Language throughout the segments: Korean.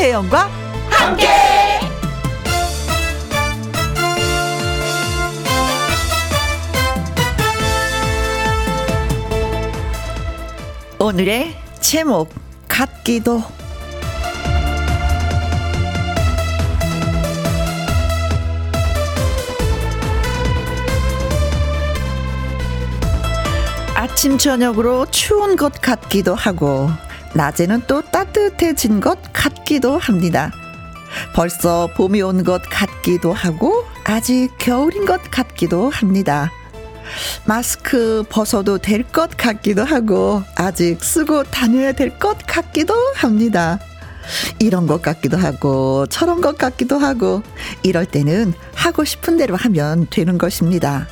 김혜영과 함께. 오늘의 제목, 같기도. 아침 저녁으로 추운 것 같기도 하고 낮에는 또 따뜻해진 것 같기도 합니다. 벌써 봄이 온 것 같기도 하고 아직 겨울인 것 같기도 합니다. 마스크 벗어도 될 것 같기도 하고 아직 쓰고 다녀야 될 것 같기도 합니다. 이런 것 같기도 하고 저런 것 같기도 하고, 이럴 때는 하고 싶은 대로 하면 되는 것입니다.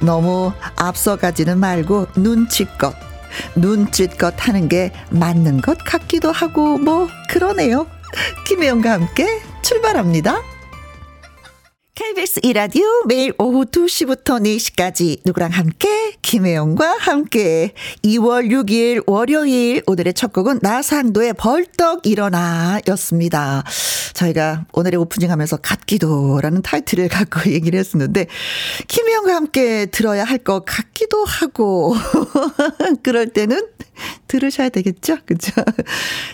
너무 앞서가지는 말고 눈치껏 하는 게 맞는 것 같기도 하고 뭐 그러네요. 김혜영과 함께 출발합니다. KBS 1라디오 매일 오후 2시부터 4시까지 누구랑 함께, 김혜영과 함께. 2월 6일 월요일, 오늘의 첫 곡은 나상도의 벌떡 일어나 였습니다. 저희가 오늘의 오프닝 하면서 같기도라는 타이틀을 갖고 얘기를 했었는데, 김혜영과 함께 들어야 할 것 같기도 하고 그럴 때는 들으셔야 되겠죠? 그렇죠?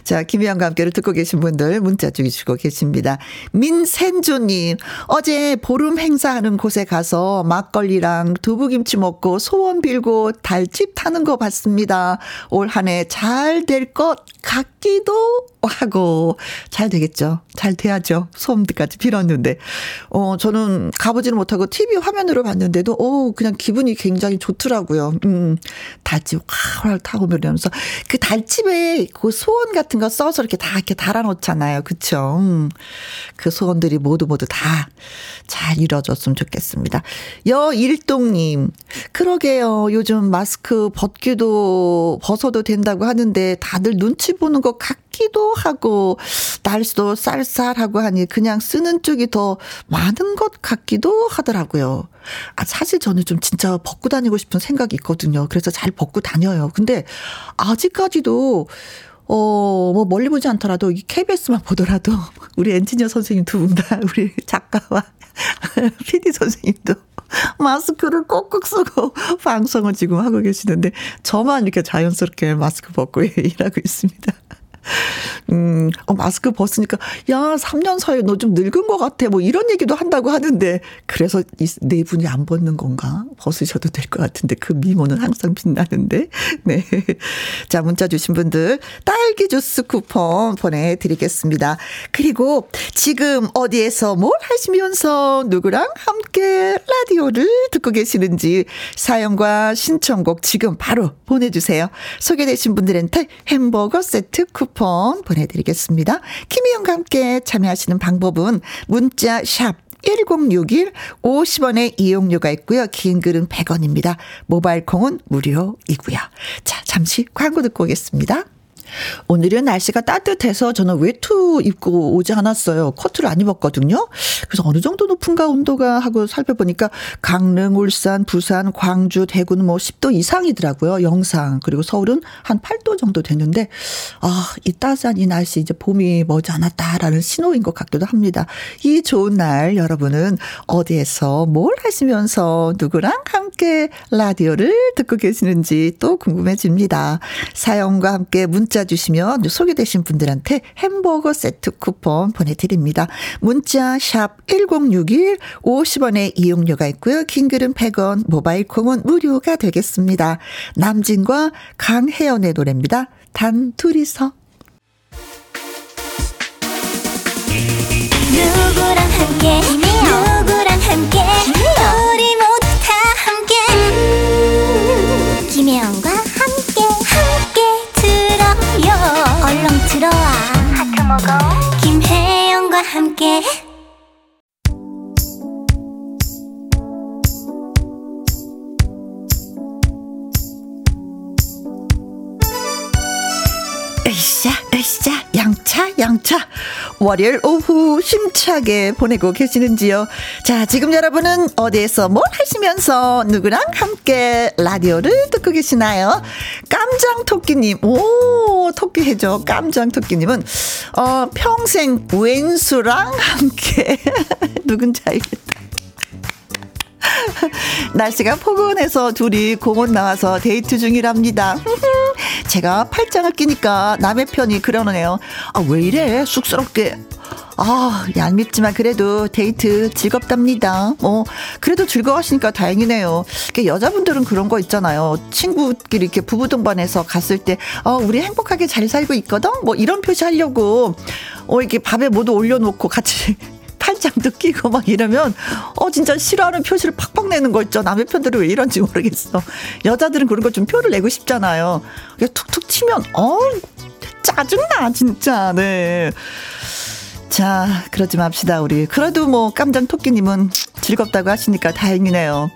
자, 김혜영과 함께를 듣고 계신 분들 문자 주시고 계십니다. 민센조님, 어제 보름 행사하는 곳에 가서 막걸리랑 두부김치 먹고 소원 빌고 달집 타는 거 봤습니다. 올 한 해 잘 될 것 같기도 하고. 잘 되겠죠. 잘 돼야죠. 소원까지 빌었는데. 저는 가보지는 못하고 TV 화면으로 봤는데도 그냥 기분이 굉장히 좋더라고요. 달집 활활 타고 이러면서 그 달집에 그 소원 같은 거 써서 이렇게 달아놓잖아요. 그쵸? 그 소원들이 모두 다 잘 이루어졌으면 좋겠습니다. 여일동님, 그러게요. 요즘 마스크 벗어도 된다고 하는데 다들 눈치 보는 것 같기도 하고 날씨도 쌀쌀하고 하니 그냥 쓰는 쪽이 더 많은 것 같기도 하더라고요. 사실 저는 좀 진짜 벗고 다니고 싶은 생각이 있거든요. 그래서 잘 벗고 다녀요. 근데 아직까지도 뭐 멀리 보지 않더라도 이 KBS만 보더라도 우리 엔지니어 선생님 두 분 다, 우리 작가와 PD 선생님도 마스크를 꼭꼭 쓰고 방송을 지금 하고 계시는데 저만 이렇게 자연스럽게 마스크 벗고 일하고 있습니다. 마스크 벗으니까, 야, 3년 사이에 너 좀 늙은 것 같아, 뭐 이런 얘기도 한다고 하는데, 그래서 네 분이 안 벗는 건가? 벗으셔도 될 것 같은데, 그 미모는 항상 빛나는데. 네. 자, 문자 주신 분들 딸기 주스 쿠폰 보내드리겠습니다. 그리고 지금 어디에서 뭘 하시면서 누구랑 함께 라디오를 듣고 계시는지 사연과 신청곡 지금 바로 보내주세요. 소개되신 분들한테 햄버거 세트 쿠폰 보내드리겠습니다. 김희영과 함께 참여하시는 방법은 문자 샵 1061, 50원의 이용료가 있고요. 긴 글은 100원입니다. 모바일 콩은 무료이고요. 자, 잠시 광고 듣고 오겠습니다. 오늘은 날씨가 따뜻해서 저는 외투 입고 오지 않았어요. 코트를 안 입었거든요. 그래서 어느 정도 높은가 온도가 하고 살펴보니까 강릉, 울산, 부산, 광주, 대구는 뭐 10도 이상이더라고요. 영상. 그리고 서울은 한 8도 정도 되는데, 이 따스한 이 날씨, 이제 봄이 머지않았다라는 신호인 것 같기도 합니다. 이 좋은 날 여러분은 어디에서 뭘 하시면서 누구랑 함께 라디오를 듣고 계시는지 또 궁금해집니다. 사연과 함께 문자 주시면 소개되신 분들한테 햄버거 세트 쿠폰 보내드립니다. 문자 샵 1061, 50원의 이용료가 있고요. 긴글은 100원, 모바일 콩은 무료가 되겠습니다. 남진과 강혜연의 노래입니다. 단 둘이서. 누구랑 함께, 누구랑 함께, 우리 모두 다 함께. 김혜영과 얼렁 들어와 하트 먹어. 김혜영과 함께. 으쌰 으쌰 양차 월요일 오후 힘차게 보내고 계시는지요. 자, 지금 여러분은 어디에서 뭘 하시면서 누구랑 함께 라디오를 듣고 계시나요? 깜장토끼님, 오 토끼 해줘. 깜장토끼님은 평생 왼수랑 함께 누군지 알겠다. 날씨가 포근해서 둘이 공원 나와서 데이트 중이랍니다. 제가 팔짱을 끼니까 남의 편이 그러네요. 아, 왜 이래 쑥스럽게. 아, 얄밉지만 그래도 데이트 즐겁답니다. 그래도 즐거워하시니까 다행이네요. 여자분들은 그런 거 있잖아요. 친구끼리 이렇게 부부 동반해서 갔을 때, 우리 행복하게 잘 살고 있거든? 뭐 이런 표시하려고, 이렇게 밥에 모두 올려놓고 같이. 팔짱도 끼고 막 이러면 진짜 싫어하는 표시를 팍팍 내는 거 있죠. 남의 편들은 왜 이런지 모르겠어. 여자들은 그런 거 좀 표를 내고 싶잖아요. 툭툭 치면 짜증나 진짜. 네. 자, 그러지 맙시다 우리. 그래도 뭐 깜장토끼님은 즐겁다고 하시니까 다행이네요.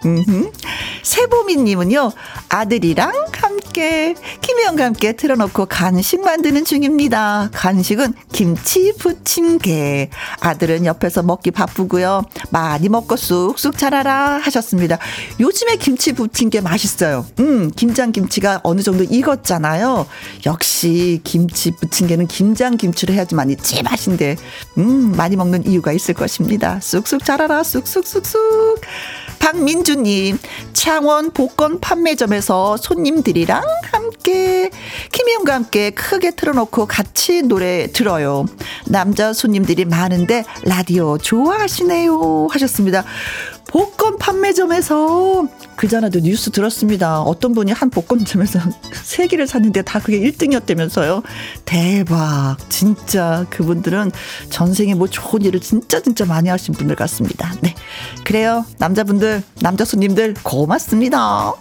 세보미님은요, 아들이랑 함께 김혜영과 함께 틀어놓고 간식 만드는 중입니다. 간식은 김치 부침개. 아들은 옆에서 먹기 바쁘고요. 많이 먹고 쑥쑥 자라라 하셨습니다. 요즘에 김치 부침개 맛있어요. 김장김치가 어느 정도 익었잖아요. 역시 김치 부침개는 김장김치로 해야지만이 제맛인데 많이 먹는 이유가 있을 것입니다. 쑥쑥 자라라 쑥쑥. 박민주님, 창원 복권 판매점에서 손님들이랑 함께 김희영과 함께 크게 틀어놓고 같이 노래 들어요. 남자 손님들이 많은데 라디오 좋아하시네요 하셨습니다. 복권 판매점에서 그전에도 뉴스 들었습니다. 어떤 분이 한 복권점에서 세 개를 샀는데 다 그게 1등이었다면서요. 대박. 진짜 그분들은 전생에 뭐 좋은 일을 진짜 많이 하신 분들 같습니다. 네, 그래요. 남자분들, 남자 손님들 고맙습니다.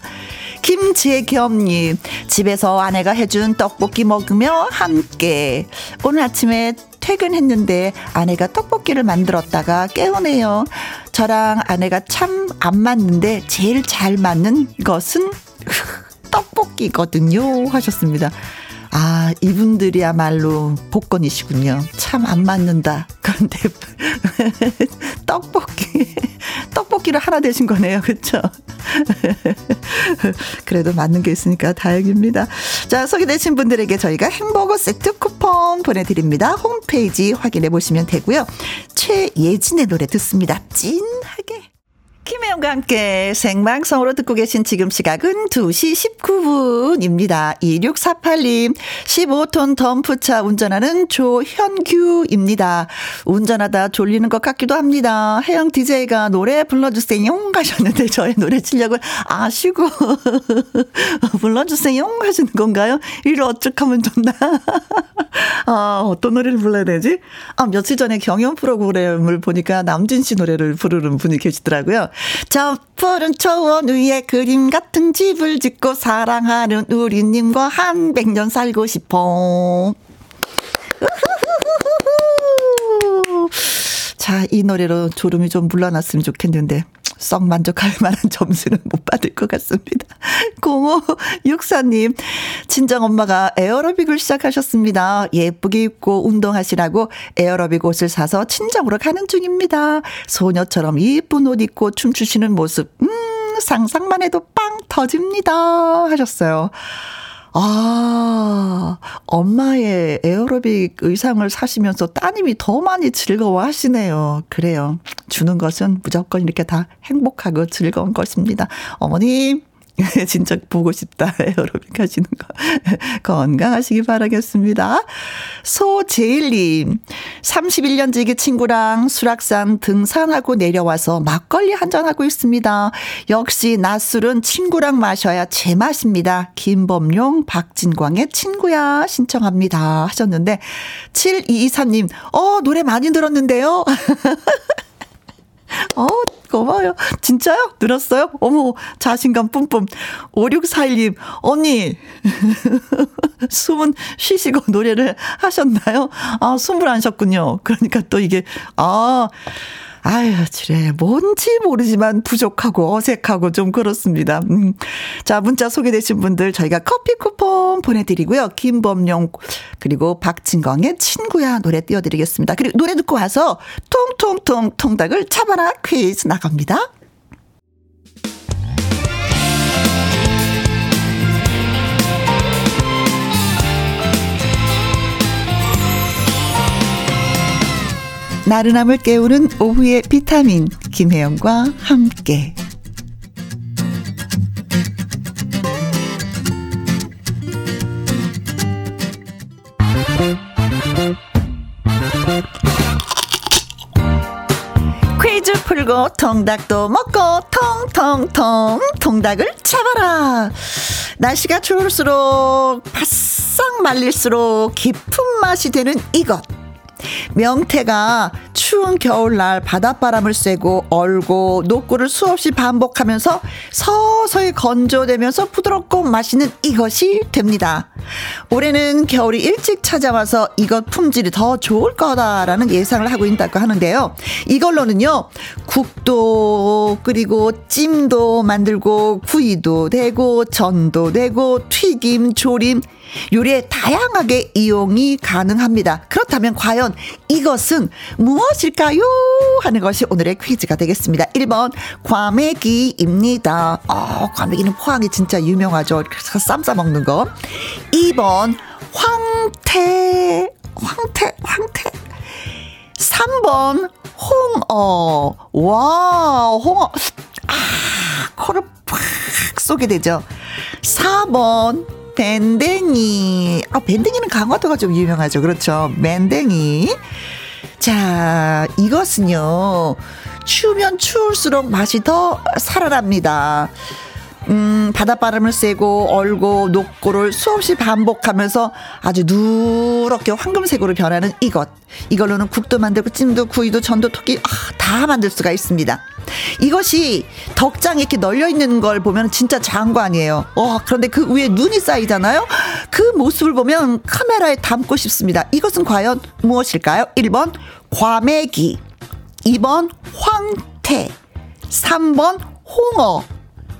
김재겸님, 집에서 아내가 해준 떡볶이 먹으며 함께. 오늘 아침에 퇴근했는데 아내가 떡볶이를 만들었다가 깨우네요. 저랑 아내가 참 안 맞는데 제일 잘 맞는 것은 떡볶이거든요 하셨습니다. 아, 이분들이야말로 복권이시군요. 참 안 맞는다. 그런데 떡볶이를 하나 되신 거네요. 그렇죠? 그래도 맞는 게 있으니까 다행입니다. 자, 소개되신 분들에게 저희가 햄버거 세트 쿠폰 보내드립니다. 홈페이지 확인해 보시면 되고요. 최예진의 노래 듣습니다. 찐하게. 김혜영과 함께 생방송으로 듣고 계신 지금 시각은 2시 19분입니다. 2648님, 15톤 덤프차 운전하는 조현규입니다. 운전하다 졸리는 것 같기도 합니다. 혜영 DJ가 노래 불러주세요 하셨는데 저의 노래 실력을 아시고 불러주세요 하시는 건가요? 이를 어떡하면 좋나? 아, 어떤 노래를 불러야 되지? 아, 며칠 전에 경연 프로그램을 보니까 남진 씨 노래를 부르는 분이 계시더라고요. 저 푸른 초원 위에 그림 같은 집을 짓고 사랑하는 우리님과 100년 살고 싶어. 자, 이 노래로 졸음이 좀 물러났으면 좋겠는데 썩 만족할 만한 점수는 못 받을 것 같습니다. 0564님, 친정엄마가 에어로빅을 시작하셨습니다. 예쁘게 입고 운동하시라고 에어로빅 옷을 사서 친정으로 가는 중입니다. 소녀처럼 예쁜 옷 입고 춤추시는 모습 상상만 해도 빵 터집니다 하셨어요. 아, 엄마의 에어로빅 의상을 사시면서 따님이 더 많이 즐거워하시네요. 그래요. 주는 것은 무조건 이렇게 다 행복하고 즐거운 것입니다. 어머님, 진짜 보고 싶다. 에어로빅 하시는 거. 건강하시기 바라겠습니다. 소제일님, 31년 지기 친구랑 수락산 등산하고 내려와서 막걸리 한잔하고 있습니다. 역시 낮술은 친구랑 마셔야 제맛입니다. 김범룡, 박진광의 친구야 신청합니다 하셨는데 7223님, 노래 많이 들었는데요. 고마워요. 진짜요? 늘었어요? 어머, 자신감 뿜뿜. 5641님, 언니, 숨은 쉬시고 노래를 하셨나요? 아, 숨을 안 쉬었군요. 그러니까 또 이게, 아유, 지레 뭔지 모르지만 부족하고 어색하고 좀 그렇습니다. 자, 문자 소개되신 분들 저희가 커피 쿠폰 보내드리고요. 김범용 그리고 박진광의 친구야 노래 띄워드리겠습니다. 그리고 노래 듣고 와서 통통통 통닭을 잡아라 퀴즈 나갑니다. 나른함을 깨우는 오후의 비타민 김혜영과 함께 퀴즈 풀고 통닭도 먹고 통통통 통닭을 잡아라. 날씨가 추울수록 바싹 말릴수록 깊은 맛이 되는 이것, 명태가 추운 겨울날 바닷바람을 쐬고 얼고 노구를 수없이 반복하면서 서서히 건조되면서 부드럽고 맛있는 이것이 됩니다. 올해는 겨울이 일찍 찾아와서 이것 품질이 더 좋을 거다라는 예상을 하고 있다고 하는데요. 이걸로는요, 국도 그리고 찜도 만들고 구이도 되고 전도 되고 튀김, 조림, 요리에 다양하게 이용이 가능합니다. 그렇다면 과연 이것은 무엇일까요? 하는 것이 오늘의 퀴즈가 되겠습니다. 1번 과메기입니다. 과메기는 포항이 진짜 유명하죠. 그래서 쌈 싸먹는 거. 2번 황태. 3번 홍어. 와, 홍어. 코를 팍 쏘게 되죠. 4번 밴댕이. 밴댕이는 강화도가 좀 유명하죠. 그렇죠. 밴댕이. 자, 이것은요, 추우면 추울수록 맛이 더 살아납니다. 바닷바람을 쐬고 얼고 녹고를 수없이 반복하면서 아주 누렇게 황금색으로 변하는 이것, 이걸로는 국도 만들고 찜도 구이도 전도 토끼 다 만들 수가 있습니다. 이것이 덕장에 이렇게 널려있는 걸 보면 진짜 장관이에요. 그런데 그 위에 눈이 쌓이잖아요. 그 모습을 보면 카메라에 담고 싶습니다. 이것은 과연 무엇일까요? 1번 과메기, 2번 황태, 3번 홍어,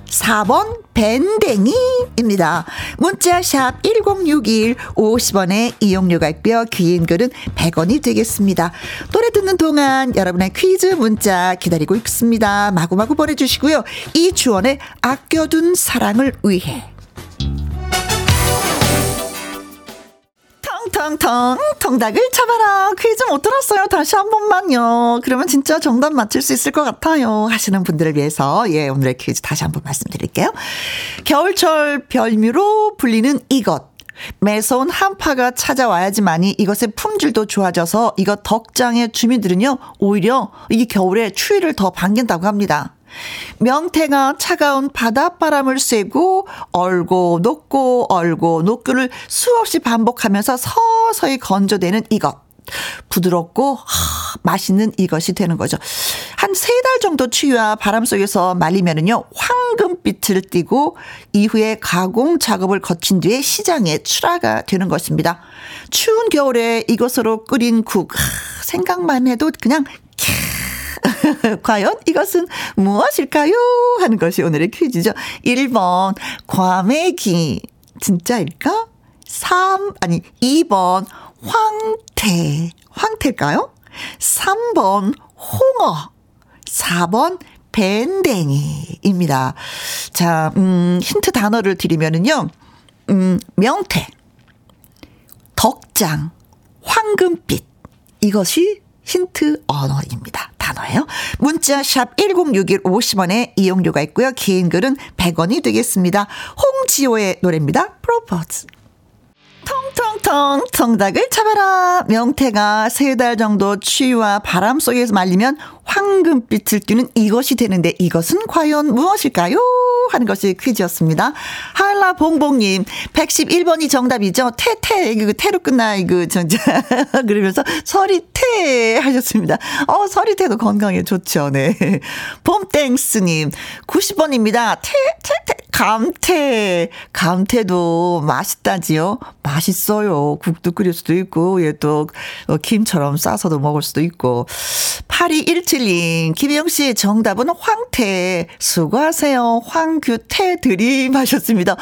4번 밴댕이입니다. 문자샵 1061, 50원에 이용료가 있고요. 귀인 글은 100원이 되겠습니다. 노래 듣는 동안 여러분의 퀴즈 문자 기다리고 있습니다. 마구마구 보내주시고요. 이주원의 아껴둔 사랑을 위해. 통통통 통닭을 잡아라. 퀴즈 못 들었어요. 다시 한 번만요. 그러면 진짜 정답 맞힐 수 있을 것 같아요 하시는 분들을 위해서, 예, 오늘의 퀴즈 다시 한번 말씀드릴게요. 겨울철 별미로 불리는 이것, 매서운 한파가 찾아와야지만이 이것의 품질도 좋아져서 이것 덕장의 주민들은요, 오히려 이 겨울에 추위를 더 반긴다고 합니다. 명태가 차가운 바닷바람을 쐬고 얼고 녹고 얼고 녹기를 수없이 반복하면서 서서히 건조되는 이것, 부드럽고 맛있는 이것이 되는 거죠. 한 3달 정도 추위와 바람 속에서 말리면은요, 황금빛을 띠고 이후에 가공 작업을 거친 뒤에 시장에 출하가 되는 것입니다. 추운 겨울에 이것으로 끓인 국, 생각만 해도 그냥 과연 이것은 무엇일까요? 하는 것이 오늘의 퀴즈죠. 1번 과메기, 진짜일까? 2번 황태, 황태일까요? 3번 홍어, 4번 밴댕이입니다. 자, 힌트 단어를 드리면은요, 명태, 덕장, 황금빛, 이것이 힌트 언어입니다. 단어예요. 문자샵 1061, 50원에 이용료가 있고요. 긴 글은 100원이 되겠습니다. 홍지호의 노래입니다. 프로포즈. 통통통 통닭을 잡아라. 명태가 3달 정도 추위와 바람 속에서 말리면 황금빛을 띠는 이것이 되는데 이것은 과연 무엇일까요? 하는 것이 퀴즈였습니다. 한라봉봉님, 111번이 정답이죠. 태태, 그 태로 끝나, 이거 진짜 그러면서 서리태 하셨습니다. 서리태도 건강에 좋죠. 네. 봄땡스님, 90번입니다. 태태 감태, 감태도 맛있다지요. 맛있어요. 국도 끓일 수도 있고, 예, 또 김처럼 싸서도 먹을 수도 있고. 8217님, 김희영씨 정답은 황태. 수고하세요. 황규태 드림 하셨습니다.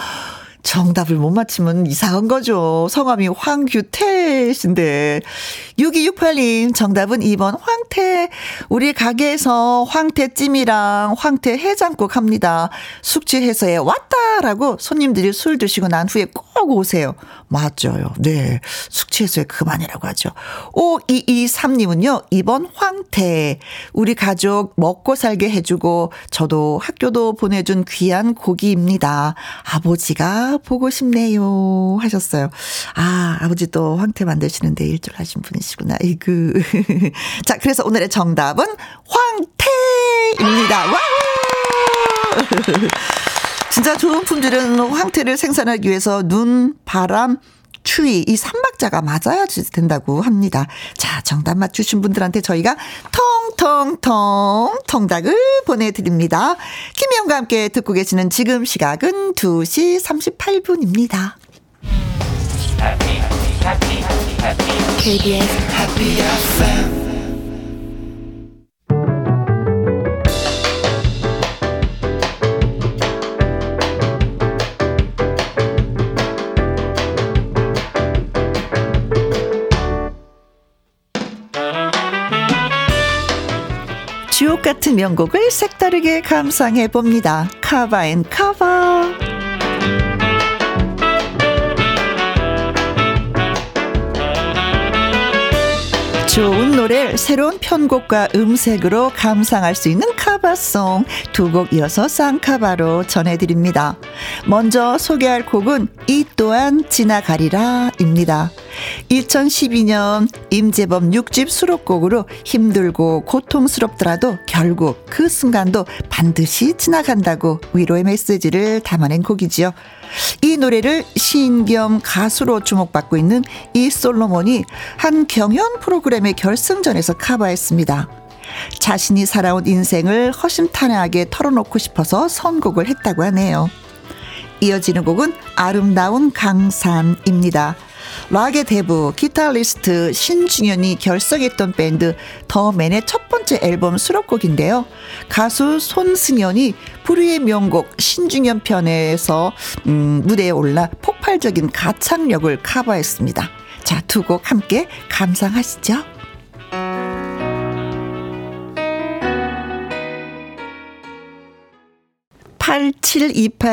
정답을 못 맞히면 이상한 거죠. 성함이 황규태신데. 6268님, 정답은 2번 황태. 우리 가게에서 황태찜이랑 황태 해장국 합니다. 숙취 해소에 왔다라고 손님들이 술 드시고 난 후에 꼭 오세요. 맞아요. 네. 숙취 해소에 그만이라고 하죠. 5223님은요, 2번 황태. 우리 가족 먹고 살게 해주고 저도 학교도 보내준 귀한 고기입니다. 아버지가 보고 싶네요 하셨어요. 아, 아버지 또 황태 만드시는데 일절 하신 분이시구나. 이그 자, 그래서 오늘의 정답은 황태입니다. 와! 진짜 좋은 품질은 황태를 생산하기 위해서 눈, 바람, 추위 이 3박자가 맞아야 된다고 합니다. 자, 정답 맞추신 분들한테 저희가 통통통 통닭을 보내드립니다. 김희영과 함께 듣고 계시는 지금 시각은 2시 38분입니다. KBS Happy FM. 주옥 같은 명곡을 색다르게 감상해 봅니다. 카바 앤 카바. 좋은 노래를 새로운 편곡과 음색으로 감상할 수 있는 카바송 두 곡 이어서 쌍카바로 전해드립니다. 먼저 소개할 곡은 이 또한 지나가리라입니다. 2012년 임재범 6집 수록곡으로 힘들고 고통스럽더라도 결국 그 순간도 반드시 지나간다고 위로의 메시지를 담아낸 곡이지요. 이 노래를 시인 겸 가수로 주목받고 있는 이 솔로몬이 한 경연 프로그램의 결승전에서 커버했습니다. 자신이 살아온 인생을 허심탄회하게 털어놓고 싶어서 선곡을 했다고 하네요. 이어지는 곡은 아름다운 강산입니다. 락의 대부 기타리스트 신중현이 결성했던 밴드 더맨의 첫 번째 앨범 수록곡인데요. 가수 손승연이 불후의 명곡 신중현 편에서 무대에 올라 폭발적인 가창력을 커버했습니다. 자, 두 곡 함께 감상하시죠.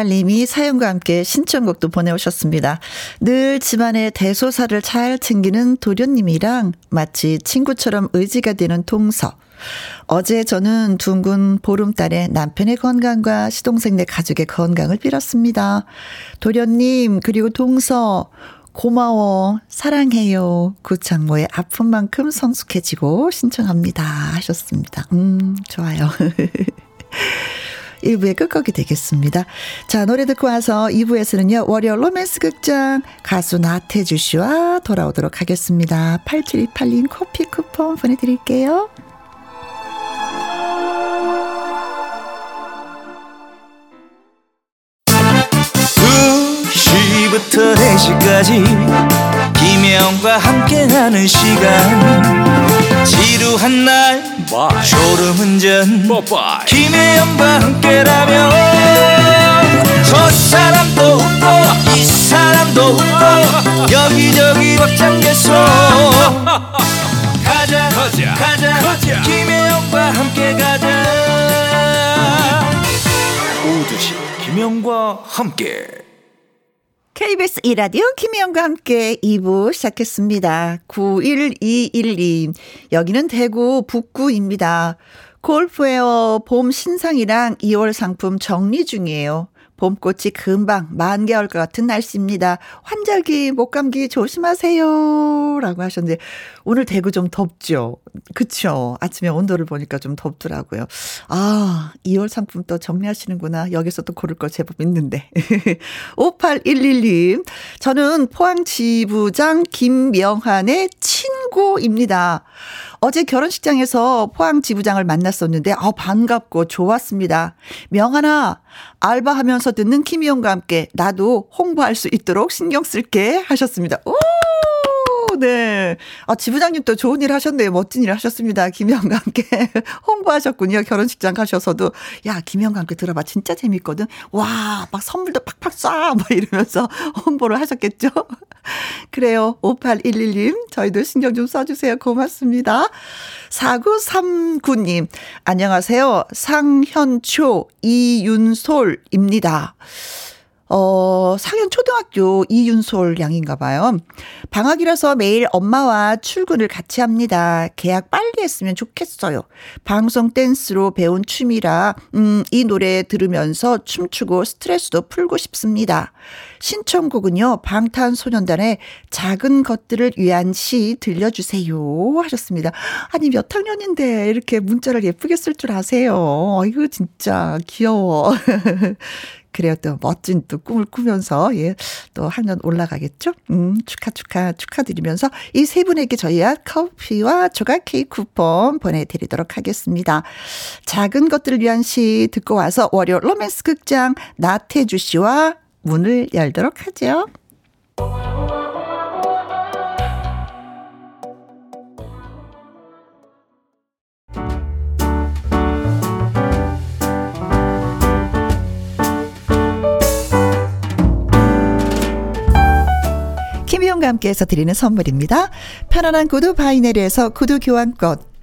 님이 사연과 함께 신청곡도 보내오셨습니다. 늘 집안의 대소사를 잘 챙기는 도련님이랑 마치 친구처럼 의지가 되는 동서. 어제 저는 둥근 보름달에 남편의 건강과 시동생네 가족의 건강을 빌었습니다. 도련님 그리고 동서 고마워 사랑해요. 구창모의 아픔만큼 성숙해지고 신청합니다 하셨습니다. 좋아요. 1부의 끝곡이 되겠습니다. 자, 노래 듣고 와서 2부에서는요. 월요 로맨스 극장 가수 나태주 씨와 돌아오도록 하겠습니다. 8728님 커피 쿠폰 보내드릴게요. 부터 4시까지 김혜영과 함께하는 시간 지루한 날 Bye. 졸음운전 Bye. 김혜영과 함께라면 저 사람도 웃고 이 사람도 웃고 여기저기 벅장개소 가자, 가자, 가자 가자 김혜영과 함께 가자 오후 2시 김혜영과 함께 KBS 1라디오 김희영과 함께 2부 시작했습니다. 9121님 여기는 대구 북구입니다. 골프웨어 봄 신상이랑 2월 상품 정리 중이에요. 봄꽃이 금방 만개할 것 같은 날씨입니다. 환절기, 목감기 조심하세요 라고 하셨는데 오늘 대구 좀 덥죠? 그쵸? 아침에 온도를 보니까 좀 덥더라고요. 아, 2월 상품 또 정리하시는구나. 여기서 또 고를 걸 제법 있는데. 5811님 저는 포항지부장 김명한의 친구입니다. 어제 결혼식장에서 포항지부장을 만났었는데 반갑고 좋았습니다. 명한아 알바하면서 듣는 김희영과 함께 나도 홍보할 수 있도록 신경 쓸게 하셨습니다. 오! 네. 아, 지부장님 또 좋은 일 하셨네요. 멋진 일 하셨습니다. 김영과 함께 홍보하셨군요. 결혼식장 가셔서도. 야, 김영과 함께 들어봐. 진짜 재밌거든. 와, 막 선물도 팍팍 쏴. 막 이러면서 홍보를 하셨겠죠. 그래요. 5811님, 저희들 신경 좀 써주세요. 고맙습니다. 4939님, 안녕하세요. 상현초 이윤솔입니다. 상현초등학교 이윤솔 양인가 봐요. 방학이라서 매일 엄마와 출근을 같이 합니다. 계약 빨리 했으면 좋겠어요. 방송 댄스로 배운 춤이라 이 노래 들으면서 춤추고 스트레스도 풀고 싶습니다. 신청곡은요. 방탄소년단의 작은 것들을 위한 시 들려주세요 하셨습니다. 아니 몇 학년인데 이렇게 문자를 예쁘게 쓸 줄 아세요. 이거 진짜 귀여워. 그래요. 또 멋진 또 꿈을 꾸면서 예, 또 학년 올라가겠죠. 축하드리면서 이 세 분에게 저희가 커피와 조각 케이크 쿠폰 보내드리도록 하겠습니다. 작은 것들을 위한 시 듣고 와서 월요 로맨스 극장 나태주 씨와 문을 열도록 하죠. 김희용과 함께해서 드리는 선물입니다. 편안한 구두 바이네리에서 구두 교환권,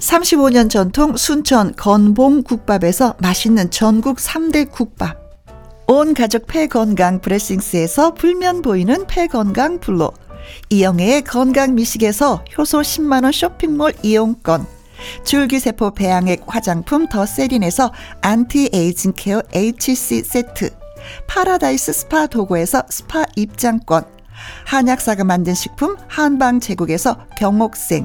35년 전통 순천 건봉국밥에서 맛있는 전국 3대 국밥, 온 가족 폐건강 브레싱스에서 불면 보이는 폐건강 블로, 이영애의 건강 미식에서 효소 10만원 쇼핑몰 이용권, 줄기세포 배양액 화장품 더 세린에서 안티에이징 케어 HC 세트, 파라다이스 스파 도고에서 스파 입장권, 한약사가 만든 식품 한방제국에서 경옥생,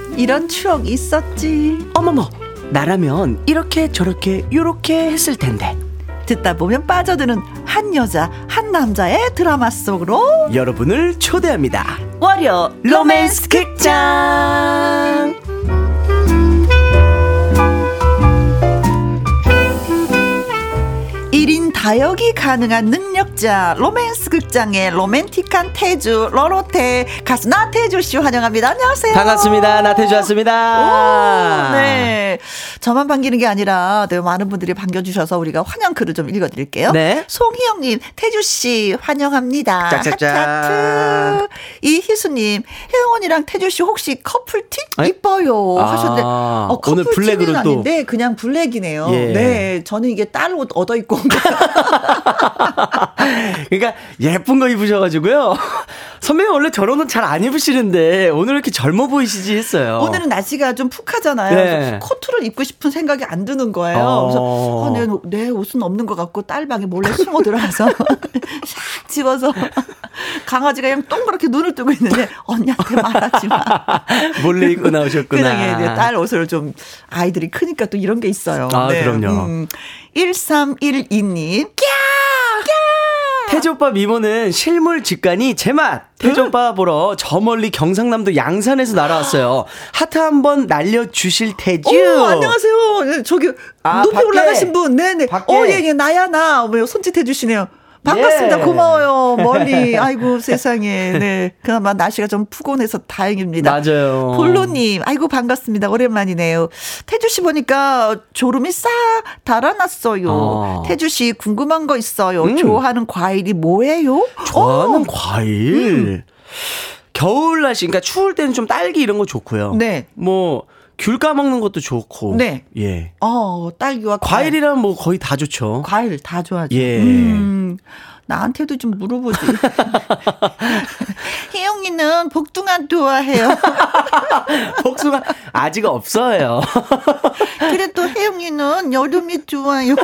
이런 추억 있었지. 어머머, 나라면 이렇게 저렇게 요렇게 했을 텐데. 듣다 보면 빠져드는 한 여자 한 남자의 드라마 속으로 여러분을 초대합니다. 월요 로맨스 극장. 다역이 가능한 능력자 로맨스 극장의 로맨틱한 태주 러로테 가수 나태주 씨 환영합니다. 안녕하세요. 반갑습니다. 나태주 왔습니다. 오, 네. 저만 반기는 게 아니라 네, 많은 분들이 반겨주셔서 우리가 환영글을 좀 읽어드릴게요. 네. 송희영님, 태주 씨 환영합니다. 짝짝짝. 하트. 이희수님, 혜영 언니랑 태주 씨 혹시 커플티? 네? 이뻐요. 하셨는데 오늘 블랙으로 아닌데 또 그냥 블랙이네요. 예. 네, 저는 이게 딸 옷 얻어 입고 온 거예요. 그러니까 예쁜 거 입으셔가지고요. 선배님 원래 저런 옷 잘 안 입으시는데 오늘 이렇게 젊어 보이시지 했어요. 오늘은 날씨가 좀 푹하잖아요. 네. 코트를 입고 싶은 생각이 안 드는 거예요. 그래서 내 옷은 없는 것 같고 딸방에 몰래 숨어 들어가서 샥 집어서 강아지가 그냥 동그랗게 눈을 뜨고 있는데 언니한테 말하지 마. 몰래 입고 나오셨구나. 그냥 딸 옷을 좀 아이들이 크니까 또 이런 게 있어요. 아, 네. 그럼요. 1312님, 꺄! 꺄! 태조 오빠 미모는 실물 직관이 제맛. 태조 오빠 보러 저 멀리 경상남도 양산에서 날아왔어요. 하트 한번 날려주실 테죠. 안녕하세요. 저기 높이 밖에. 올라가신 분. 네네. 예예 나야 나. 뭐 손짓해 주시네요. 반갑습니다. 예. 고마워요. 멀리. 아이고 세상에. 네. 그나마 날씨가 좀 푸근해서 다행입니다. 맞아요. 볼로님. 아이고 반갑습니다. 오랜만이네요. 태주씨 보니까 졸음이 싹 달아났어요. 태주씨 궁금한 거 있어요. 좋아하는 과일이 뭐예요? 좋아하는 과일? 겨울 날씨. 그러니까 추울 때는 좀 딸기 이런 거 좋고요. 네. 뭐. 귤 까먹는 것도 좋고. 네. 예. 딸기와 과일이랑 뭐 거의 다 좋죠. 과일 다 좋아하죠. 예. 나한테도 좀 물어보지. 혜영이는 복숭아 좋아해요. 복숭아 아직 없어요. 그래도 혜영이는 여름이 좋아요.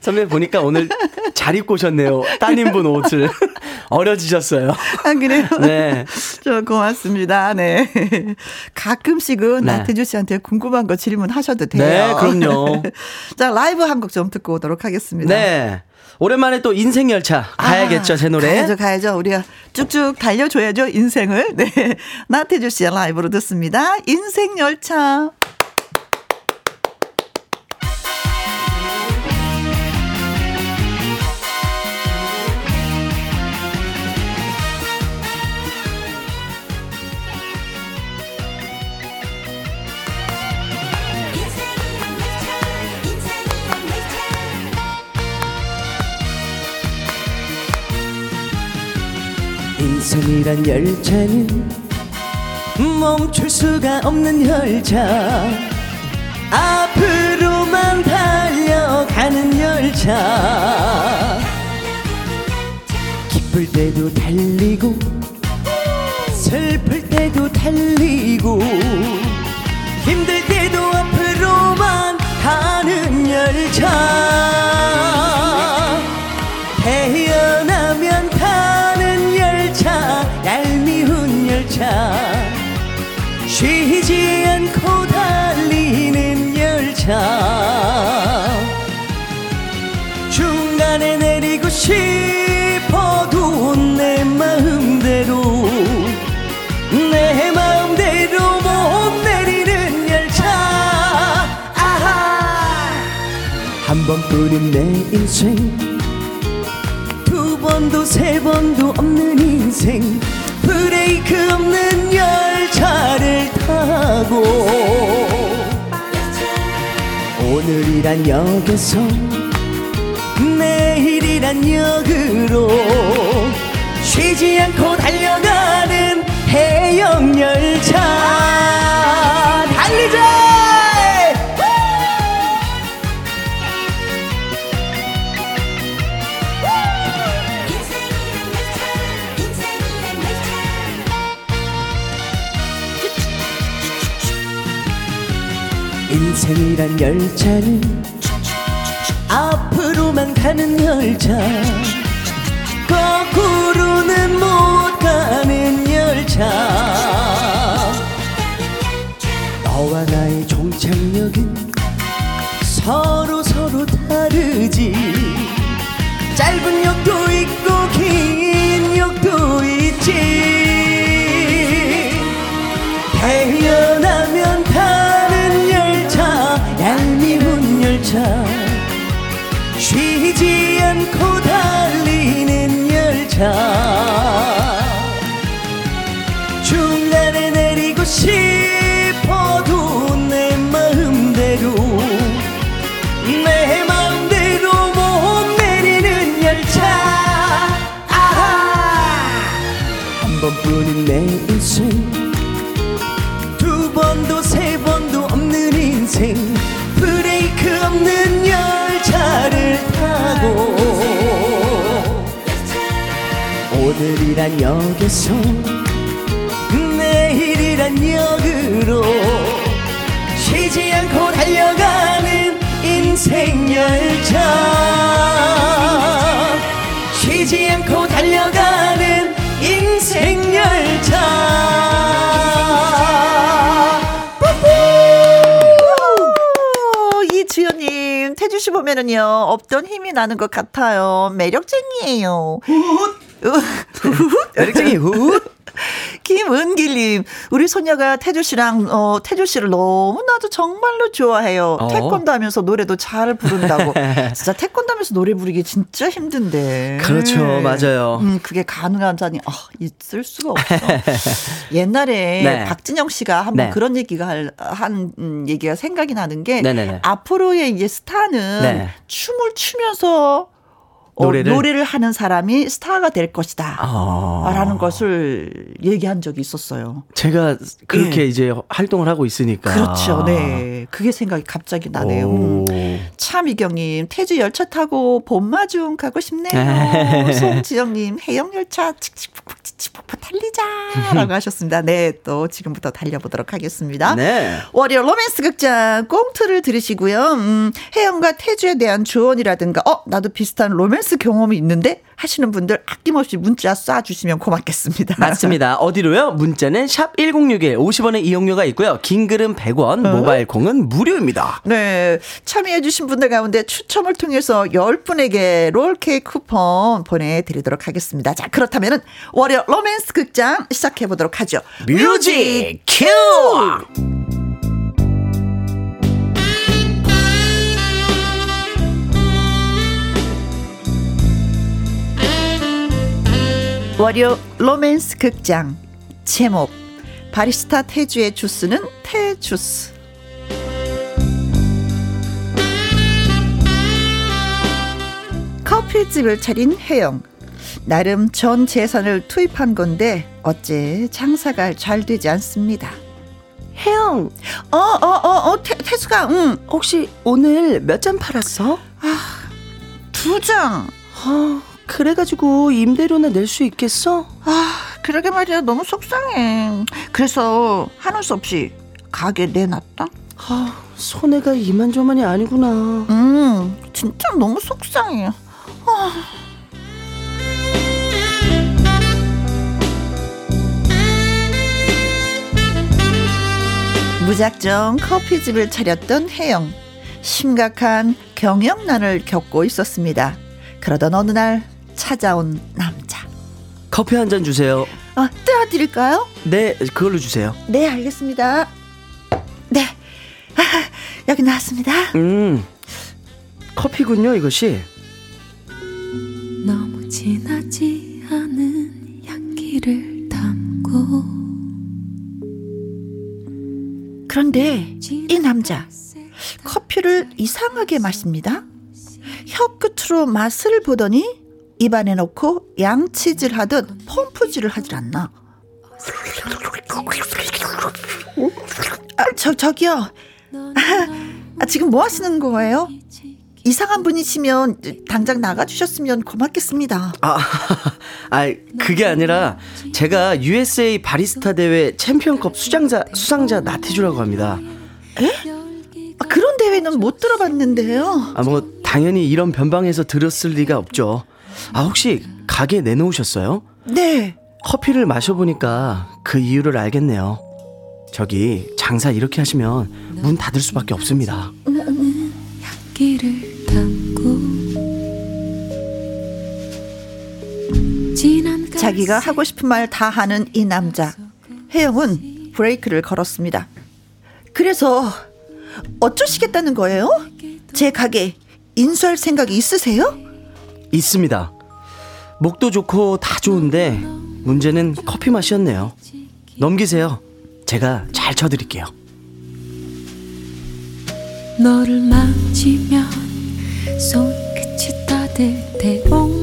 선배님 보니까 오늘 잘 입고 오셨네요. 따님분 옷을. 어려지셨어요. 아, 그래요? 네. 저 고맙습니다. 네. 가끔씩은 나태주 씨한테 궁금한 거 질문하셔도 돼요. 네, 그럼요. 자, 라이브 한 곡 좀 듣고 오도록 하겠습니다. 네. 오랜만에 또 인생 열차 가야겠죠, 제 노래. 가야죠. 우리가 쭉쭉 달려줘야죠, 인생을. 네. 나태주 씨의 라이브로 듣습니다. 인생 열차. 인생이란 열차는 멈출 수가 없는 열차, 앞으로만 달려가는 열차. 기쁠 때도 달리고 슬플 때도 달리고 힘들 때도 앞으로만 가는 열차. 태어나면 얄미운 열차, 쉬지 않고 달리는 열차. 중간에 내리고 싶어도 내 마음대로, 내 마음대로 못 내리는 열차. 아하. 한 번뿐인 내 인생, 두 번도 세 번도 없는 인생, 브레이크 없는 열차를 타고 오늘이란 역에서 내일이란 역으로 쉬지 않고 달려가는 해역 열차. 달리자. 인생이란 열차는 앞으로만 가는 열차, 거꾸로는 못 가는 열차. 너와 나의 종착역은 서로 다르지. 짧은 역도 있고 긴 역도 있지. 태어나면 타는 열차, 얄미운 열차, 쉬지 않고 달리는 열차. 중간에 내리고 싶어도 내 마음대로, 내 마음대로 못 내리는 열차. 아하. 한 번뿐인 내 인생, 두 번도 세 번도 없는 인생, 브레이크 없는 열차를 타고 오늘이란 역에서 내일이란 역으로 쉬지 않고 달려가는 인생 열차. 쉬지 않고 달려가는 인생 열차. 지연님 태주 씨 보면은요 없던 힘이 나는 것 같아요. 매력쟁이에요. 매력쟁이. 김은길님, 우리 소녀가 태주씨랑 태주씨를 너무나도 정말로 좋아해요. 태권도 하면서 노래도 잘 부른다고. 진짜 태권도 하면서 노래 부르기 진짜 힘든데. 그렇죠. 맞아요. 그게 가능한 자니 있을 수가 없어. 옛날에 네. 박진영씨가 한번 네. 그런 얘기가 얘기가 생각이 나는 게 네네네. 앞으로의 이제 스타는 네. 춤을 추면서 노래를 하는 사람이 스타가 될 것이다 라는 것을 얘기한 적이 있었어요. 제가 그렇게 네. 이제 활동을 하고 있으니까. 그렇죠. 네. 그게 생각이 갑자기 나네요. 참이경님, 태주 열차 타고 봄마중 가고 싶네요. 송지영님, 해영열차 칙칙폭폭 칙칙폭폭 달리자 라고 하셨습니다. 네. 또 지금부터 달려보도록 하겠습니다. 네. 월요일 로맨스 극장 꽁트를 들으시고요. 해영과 태주에 대한 조언이라든가 나도 비슷한 로맨스 경험이 있는데 하시는 분들 아낌없이 문자 쏴주시면 고맙겠습니다. 맞습니다. 어디로요? 문자는 샵 1061 50원의 이용료가 있고요. 긴 글은 100원 모바일 공은 무료입니다. 네. 참여해 주신 분들 가운데 추첨을 통해서 10분에게 롤케이크 쿠폰 보내드리도록 하겠습니다. 자, 그렇다면 월요 로맨스 극장 시작해 보도록 하죠. 뮤직 큐. 월요 로맨스 극장 제목 바리스타 태주의 주스는 태주스. 커피집을 차린 혜영. 나름 전 재산을 투입한 건데 어째 장사가 잘 되지 않습니다. 혜영. 태수가 혹시 오늘 몇 잔 팔았어? 두 잔. 그래가지고 임대료나 낼 수 있겠어? 그러게 말이야. 너무 속상해. 그래서 하는 수 없이 가게 내놨다. 손해가 이만저만이 아니구나. 진짜 너무 속상해. 무작정 커피집을 차렸던 혜영. 심각한 경영난을 겪고 있었습니다. 그러던 어느 날 찾아온 남자. 커피 한 잔 주세요. 떼어드릴까요? 네, 그걸로 주세요. 네, 알겠습니다. 네, 여기 나왔습니다. 커피군요, 이것이. 너무 진하지 않은 향기를 담고. 그런데 이 남자 커피를 이상하게 마십니다. 혀 끝으로 맛을 보더니 입안에 넣고 양치질 하듯 펌프질을 하질 않나. 저기요. 지금 뭐 하시는 거예요? 이상한 분이시면 당장 나가주셨으면 고맙겠습니다. 그게 아니라 제가 USA 바리스타 대회 챔피언컵 수상자 나태주라고 합니다. 에? 그런 대회는 못 들어봤는데요. 당연히 이런 변방에서 들었을 리가 없죠. 혹시 가게 내놓으셨어요? 네. 커피를 마셔보니까 그 이유를 알겠네요. 저기 장사 이렇게 하시면 문 닫을 수밖에 없습니다. 향기를 담고. 자기가 하고 싶은 말 다 하는 이 남자. 혜영은 브레이크를 걸었습니다. 그래서 어쩌시겠다는 거예요? 제 가게 인수할 생각이 있으세요? 있습니다. 목도 좋고 다 좋은데 문제는 커피 맛이었네요. 넘기세요. 제가 잘 쳐드릴게요. 너를 만지면 손끝이 따뜻해.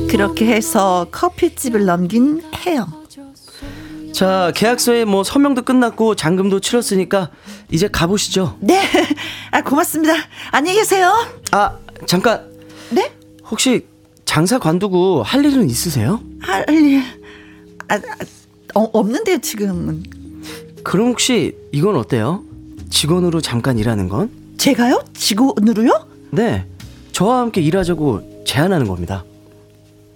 그렇게 해서 커피집을 넘긴 혜영. 자, 계약서에 서명도 끝났고 잔금도 치렀으니까 이제 가보시죠. 네. 고맙습니다. 안녕히 계세요. 잠깐. 네? 혹시 장사 관두고 할 일은 있으세요? 할 일 없는데요, 지금은. 그럼 혹시 이건 어때요? 직원으로 잠깐 일하는 건? 제가요? 직원으로요? 네, 저와 함께 일하자고 제안하는 겁니다.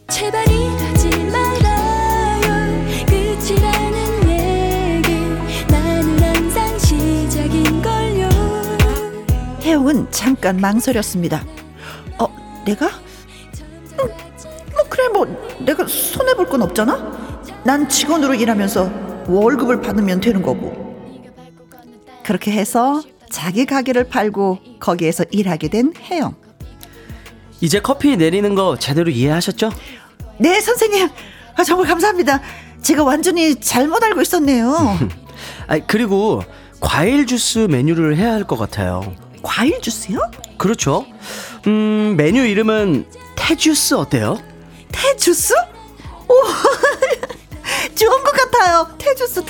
제발 일하지 말아요. 끝이라는 얘기 나는 항상 시작인걸요. 혜영은 잠깐 망설였습니다. 내가? 그래 뭐 내가 손해볼 건 없잖아. 난 직원으로 일하면서 월급을 받으면 되는 거고. 그렇게 해서 자기 가게를 팔고 거기에서 일하게 된 혜영. 이제 커피 내리는 거 제대로 이해하셨죠? 네 선생님, 아, 정말 감사합니다. 제가 완전히 잘못 알고 있었네요. 아, 그리고 과일 주스 메뉴를 해야 할 것 같아요. 과일 주스요? 그렇죠. 메뉴 이름은 태주스 어때요? 태주스? 오, 좋은 것 같아요. 태주스.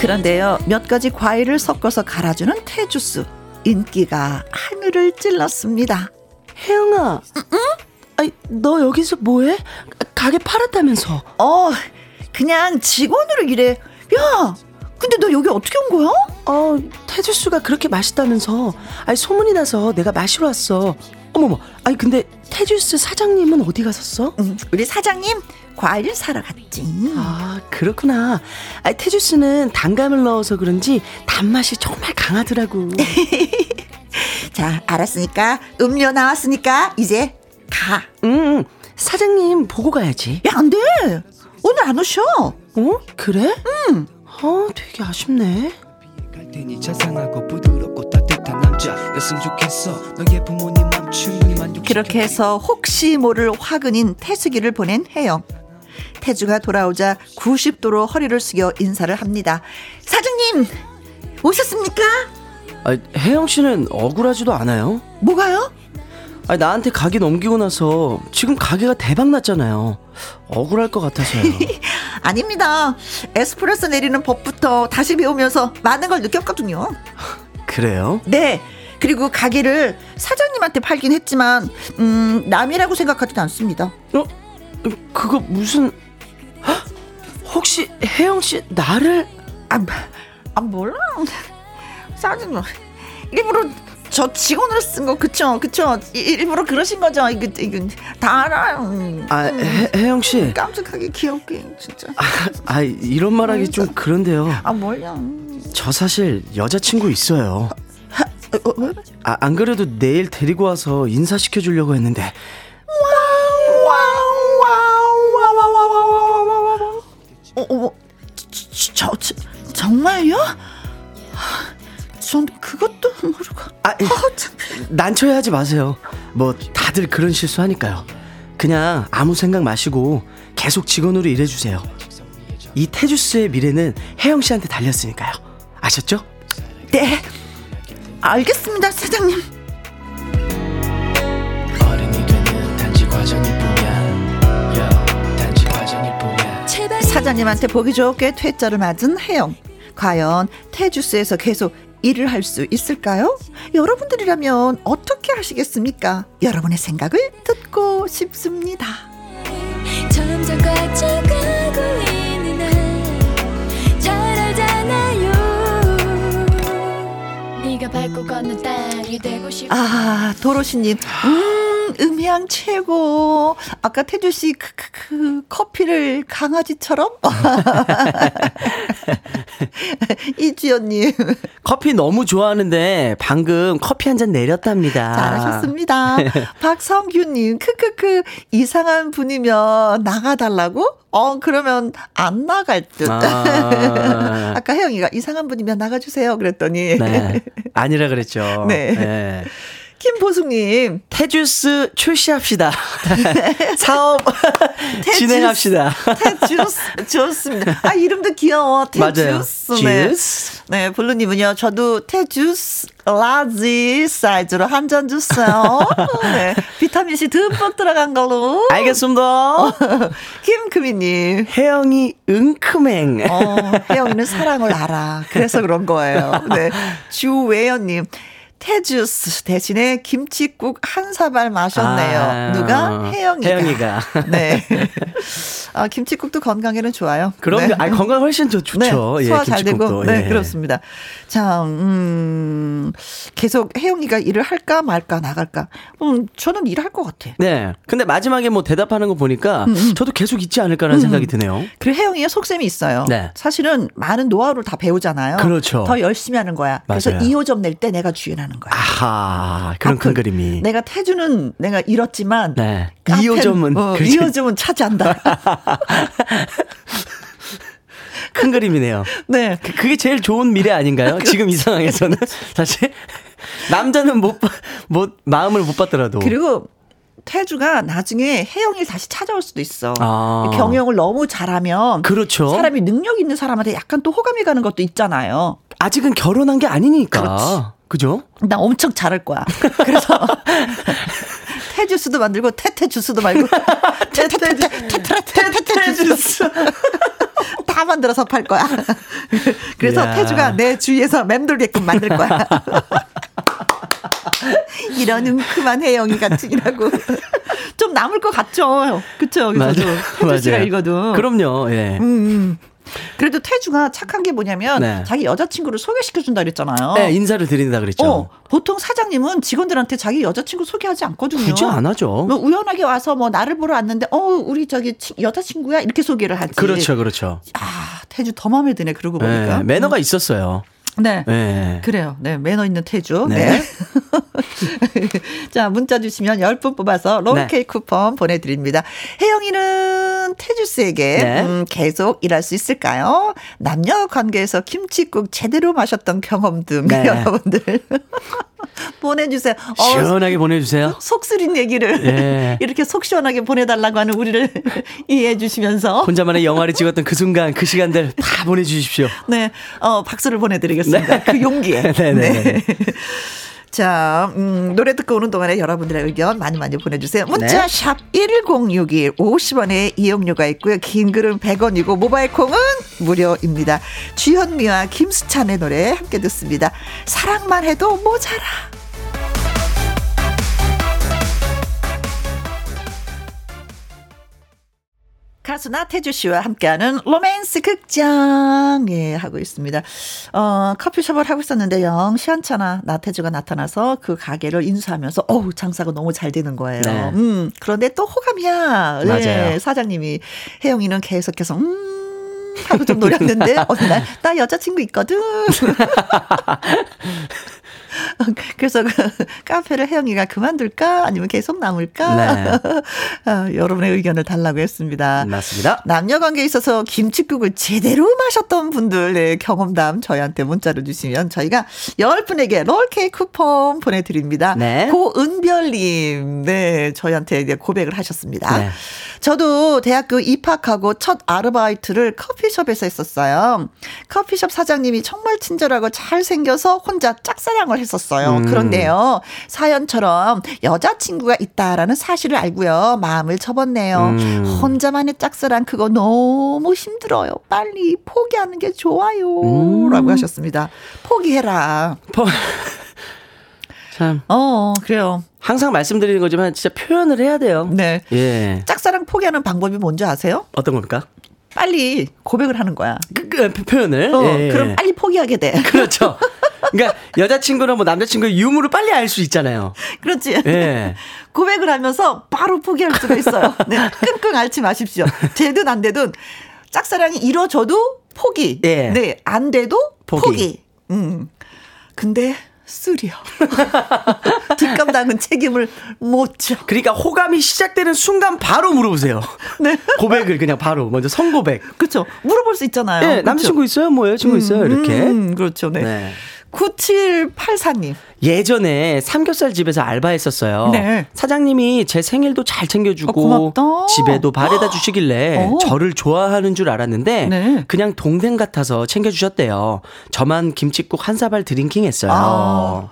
그런데요, 몇 가지 과일을 섞어서 갈아주는 태주스, 인기가 하늘을 찔렀습니다. 혜영아, 응? 아니, 너 여기서 뭐해? 가게 팔았다면서? 그냥 직원으로 일해. 야, 근데 너 여기 어떻게 온 거야? 태주스가 그렇게 맛있다면서. 아니, 소문이 나서 내가 마시러 왔어. 어머머, 아니 근데 태주스 사장님은 어디 가셨어? 우리 사장님 과일 사러 갔지. 아, 그렇구나. 아니, 태주스는 단감을 넣어서 그런지 단맛이 정말 강하더라고. 자, 알았으니까 음료 나왔으니까 이제 가. 사장님 보고 가야지. 야, 안 돼. 오늘 안 오셔. 어? 그래? 되게 아쉽네. 그렇게 해서 혹시 모를 화근인 태숙이를 보낸 혜영. 태주가 돌아오자 90도로 허리를 숙여 인사를 합니다. 사장님 오셨습니까? 아니, 혜영 씨는 억울하지도 않아요? 뭐가요? 아니, 나한테 가게 넘기고 나서 지금 가게가 대박 났잖아요. 억울할 것 같아서요. 아닙니다. 에스프레소 내리는 법부터 다시 배우면서 많은 걸 느꼈거든요. 그래요? 네. 그리고 가게를 사장님한테 팔긴 했지만 남이라고 생각하진 않습니다. 그거 무슨... 헉? 혹시 혜영씨 나를... 아 몰라. 사장님 일부러 저 직원으로 쓴 거 그쵸? 일부러 그러신 거죠? 이거 다 알아요. 아, 혜영씨 깜찍하게 귀엽게 진짜. 아, 이런 말하기 좀 그런데요. 아, 몰라. 저 사실 여자친구 있어요. 아, 안 그래도 내일 데리고 와서 인사시켜 주려고 했는데. 와우. 정말요? 전 그것도 모르고. 난처해하지 마세요. 뭐 다들 그런 실수하니까요. 그냥 아무 생각 마시고 계속 직원으로 일해주세요. 이 태주스의 미래는 혜영씨한테 달렸으니까요. 아셨죠? 네, 알겠습니다 사장님. 사장님한테 보기 좋게 퇴짜를 맞은 혜영. 과연 태주스에서 계속 일을 할 수 있을까요? 여러분들이라면 어떻게 하시겠습니까? 여러분의 생각을 듣고 싶습니다. 아, 도로시님, 음향 최고. 아까 태주씨 커피를 강아지처럼. 이주연님, 커피 너무 좋아하는데 방금 커피 한 잔 내렸답니다. 잘하셨습니다. 박성규님, 이상한 분이면 나가달라고? 그러면 안 나갈 듯. 아까 혜영이가 이상한 분이면 나가주세요 그랬더니 네, 아니라 그랬죠. 네. 김보숙님, 태주스 출시합시다. 사업 진행합시다. 태주스 좋습니다. 아, 이름도 귀여워. 태주스. 네. 네, 블루님은요, 저도 태주스 라지 사이즈로 한 잔 주세요. 네, 비타민C 듬뿍 들어간 걸로. 알겠습니다. 김금희님, 혜영이 은큼행. 혜영이는 사랑을 알아. 그래서 그런 거예요. 네, 주외연님, 테주스 대신에 김치국 한 사발 마셨네요. 아, 누가? 혜영이가. 혜영이가. 네. 아, 김치국도 건강에는 좋아요. 그럼요. 네. 아, 건강 훨씬 좋죠. 네. 소화 예, 잘 되고. 네, 예. 그렇습니다. 자, 계속 혜영이가 일을 할까 말까 나갈까? 저는 일할 것 같아. 네. 근데 마지막에 뭐 대답하는 거 보니까 저도 계속 있지 않을까라는 생각이 드네요. 그리고 혜영이의 속셈이 있어요. 네. 사실은 많은 노하우를 다 배우잖아요. 그렇죠. 더 열심히 하는 거야. 맞아요. 그래서 2호점 낼 때 내가 주인하는 거야. 아하, 그런 큰 그림이. 내가 태주는 내가 잃었지만 네. 2호점은 2호점은 차지한다. 큰 그림이네요. 네, 그게 제일 좋은 미래 아닌가요? 지금 이 상황에서는 사실 남자는 못 마음을 못 받더라도. 그리고 태주가 나중에 혜영이를 다시 찾아올 수도 있어. 아. 경영을 너무 잘하면 그렇죠. 사람이 능력 있는 사람한테 약간 또 호감이 가는 것도 있잖아요. 아직은 결혼한 게 아니니까. 그렇지. 그죠? 나 엄청 잘할 거야. 그래서 태주스도 만들고 태태주스도 말고 태태주스 다 만들어서 팔 거야. 그래서 태주가 내 주위에서 맴돌게끔 만들 거야. 이런 웅큼한 혜영이 같은 이라고 좀 남을 것 같죠. 그렇죠. 여기서도 태주 씨가 읽어도. 그럼요. 예. 그래도 태주가 착한 게 뭐냐면 네. 자기 여자친구를 소개시켜준다 그랬잖아요. 네, 인사를 드린다 그랬죠. 보통 사장님은 직원들한테 자기 여자친구 소개하지 않거든요. 굳이 안 하죠. 뭐 우연하게 와서 뭐 나를 보러 왔는데 우리 저기 여자친구야 이렇게 소개를 하지. 그렇죠, 그렇죠. 아, 태주 더 마음에 드네. 그러고 보니까 네, 매너가 있었어요. 네. 네. 그래요. 네. 매너 있는 태주. 네. 네. 자, 문자 주시면 10분 뽑아서 롤케이크 쿠폰 보내드립니다. 혜영이는 태주스에게 계속 일할 수 있을까요? 남녀 관계에서 김치국 제대로 마셨던 경험 등 여러분들. 보내주세요. 시원하게 보내주세요. 속 쓰린 얘기를 이렇게 속 시원하게 보내달라고 하는 우리를 이해해 주시면서 혼자만의 영화를 찍었던 그 순간 그 시간들 다 보내주십시오. 네, 박수를 보내드리겠습니다. 네. 그 용기에. 네. 자, 노래 듣고 오는 동안에 여러분들의 의견 많이 보내주세요. 문자 샵 1061 50원에 이용료가 있고요. 긴 글은 100원이고 모바일 콩은 무료입니다. 주현미와 김수찬의 노래 함께 듣습니다. 사랑만 해도 모자라. 가수 나태주 씨와 함께하는 로맨스 극장 하고 있습니다. 커피숍을 하고 있었는데 영 시원찮아 나태주가 나타나서 그 가게를 인수하면서 장사가 너무 잘 되는 거예요. 네. 그런데 또 호감이야. 맞아요. 네, 사장님이 혜영이는 계속해서 하고 좀 노렸는데 어느 날 나 여자친구 있거든. 그래서 그 카페를 혜영이가 그만둘까 아니면 계속 남을까 여러분의 의견을 달라고 했습니다. 맞습니다. 남녀관계에 있어서 김치국을 제대로 마셨던 분들의 경험담 저희한테 문자를 주시면 저희가 10분에게 롤케이크 쿠폰 보내드립니다. 네. 고은별님 저희한테 이제 고백을 하셨습니다. 네. 저도 대학교 입학하고 첫 아르바이트를 커피숍에서 했었어요. 커피숍 사장님이 정말 친절하고 잘생겨서 혼자 짝사랑을 했었어요. 그런데요. 사연처럼 여자친구가 있다라는 사실을 알고요. 마음을 접었네요. 혼자만의 짝사랑 그거 너무 힘들어요. 빨리 포기하는 게 좋아요. 라고 하셨습니다. 포기해라. 참. 그래요. 항상 말씀드리는 거지만 진짜 표현을 해야 돼요. 네. 예. 짝사랑 포기하는 방법이 뭔지 아세요? 어떤 겁니까? 빨리 고백을 하는 거야. 표현을. 예. 그럼 빨리 포기하게 돼. 그렇죠. 그러니까 여자친구나 뭐 남자친구의 유무를 빨리 알 수 있잖아요. 그렇지. 예. 고백을 하면서 바로 포기할 수가 있어요. 네. 끙끙 앓지 마십시오. 되든 안 되든 짝사랑이 이루어져도 포기. 예. 네. 안 돼도 포기. 근데 쓰려. 뒷감당은 책임을 못 져. 그러니까 호감이 시작되는 순간 바로 물어보세요. 네. 고백을 그냥 바로 먼저 성고백. 그렇죠. 물어볼 수 있잖아요. 네, 그렇죠. 남자친구 있어요? 뭐 여자친구 있어요? 이렇게. 그렇죠. 네. 9784님. 예전에 삼겹살 집에서 알바했었어요. 네. 사장님이 제 생일도 잘 챙겨주고 집에도 바래다 주시길래 저를 좋아하는 줄 알았는데 그냥 동생 같아서 챙겨주셨대요. 저만 김치국 한 사발 드링킹 했어요.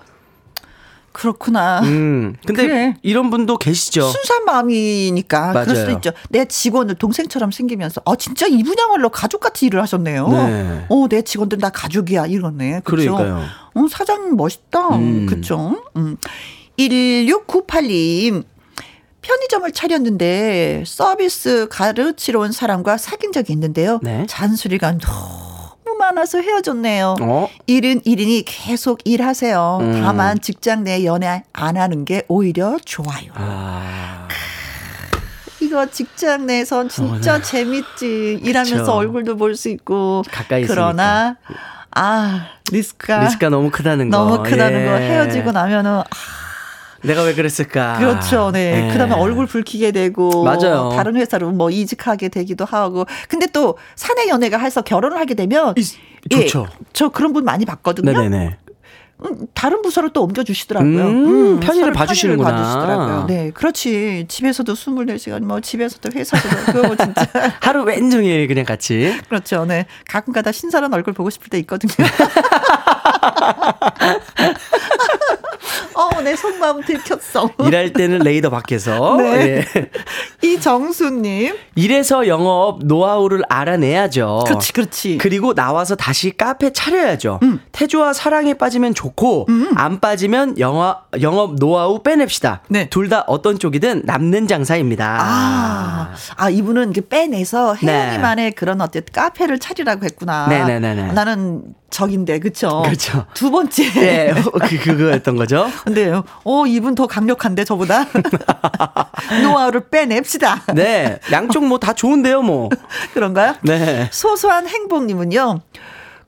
그렇구나. 근데 그래. 이런 분도 계시죠. 순수한 마음이니까. 맞아요. 그럴 수도 있죠. 내 직원을 동생처럼 생기면서 진짜 이분야말로 가족같이 일을 하셨네요. 네. 내 직원들 다 가족이야 이러네. 그쵸? 그러니까요. 사장 멋있다. 그렇죠. 1698님. 편의점을 차렸는데 서비스 가르치러 온 사람과 사귄 적이 있는데요. 네. 잔소리가 많아서 헤어졌네요. 일은 일이니 계속 일하세요. 다만 직장 내 연애 안 하는 게 오히려 좋아요. 이거 직장 내선 진짜 재밌지. 일하면서 그쵸. 얼굴도 볼 수 있고. 가까이 그러나 있으니까. 리스크가 너무 크다는 거. 너무 크다는 거. 헤어지고 나면은 내가 왜 그랬을까? 그렇죠. 네. 네. 그다음에 얼굴 붉히게 되고 맞아요. 다른 회사로 뭐 이직하게 되기도 하고. 근데 또 사내 연애가 해서 결혼을 하게 되면 좋죠. 예, 저 그런 분 많이 봤거든요. 네네네. 다른 부서로 또 옮겨주시더라고요. 편의를 봐주시는구나. 봐주시더라고요. 네, 그렇지. 집에서도 24시간, 뭐 집에서도 회사도 그거 진짜 하루 웬종일 그냥 같이. 그렇죠. 네, 가끔가다 신선한 얼굴 보고 싶을 때 있거든요. 내 속마음 들켰어. 일할 때는 레이더 밖에서. 네. 네. 이정수님. 일에서 영업 노하우를 알아내야죠. 그렇지, 그렇지. 그리고 나와서 다시 카페 차려야죠. 태조와 사랑에 빠지면 좋고 안 빠지면 영업 노하우 빼냅시다. 네. 둘 다 어떤 쪽이든 남는 장사입니다. 이분은 이제 빼내서 혜영이만의 그런 어떤 카페를 차리라고 했구나. 네네네. 나는 적인데, 그쵸? 그렇죠. 두 번째. 네, 그거였던 거죠. 근데, 이분 더 강력한데, 저보다? 노하우를 빼냅시다. 네, 양쪽 뭐 다 좋은데요, 뭐. 그런가요? 네. 소소한 행복님은요,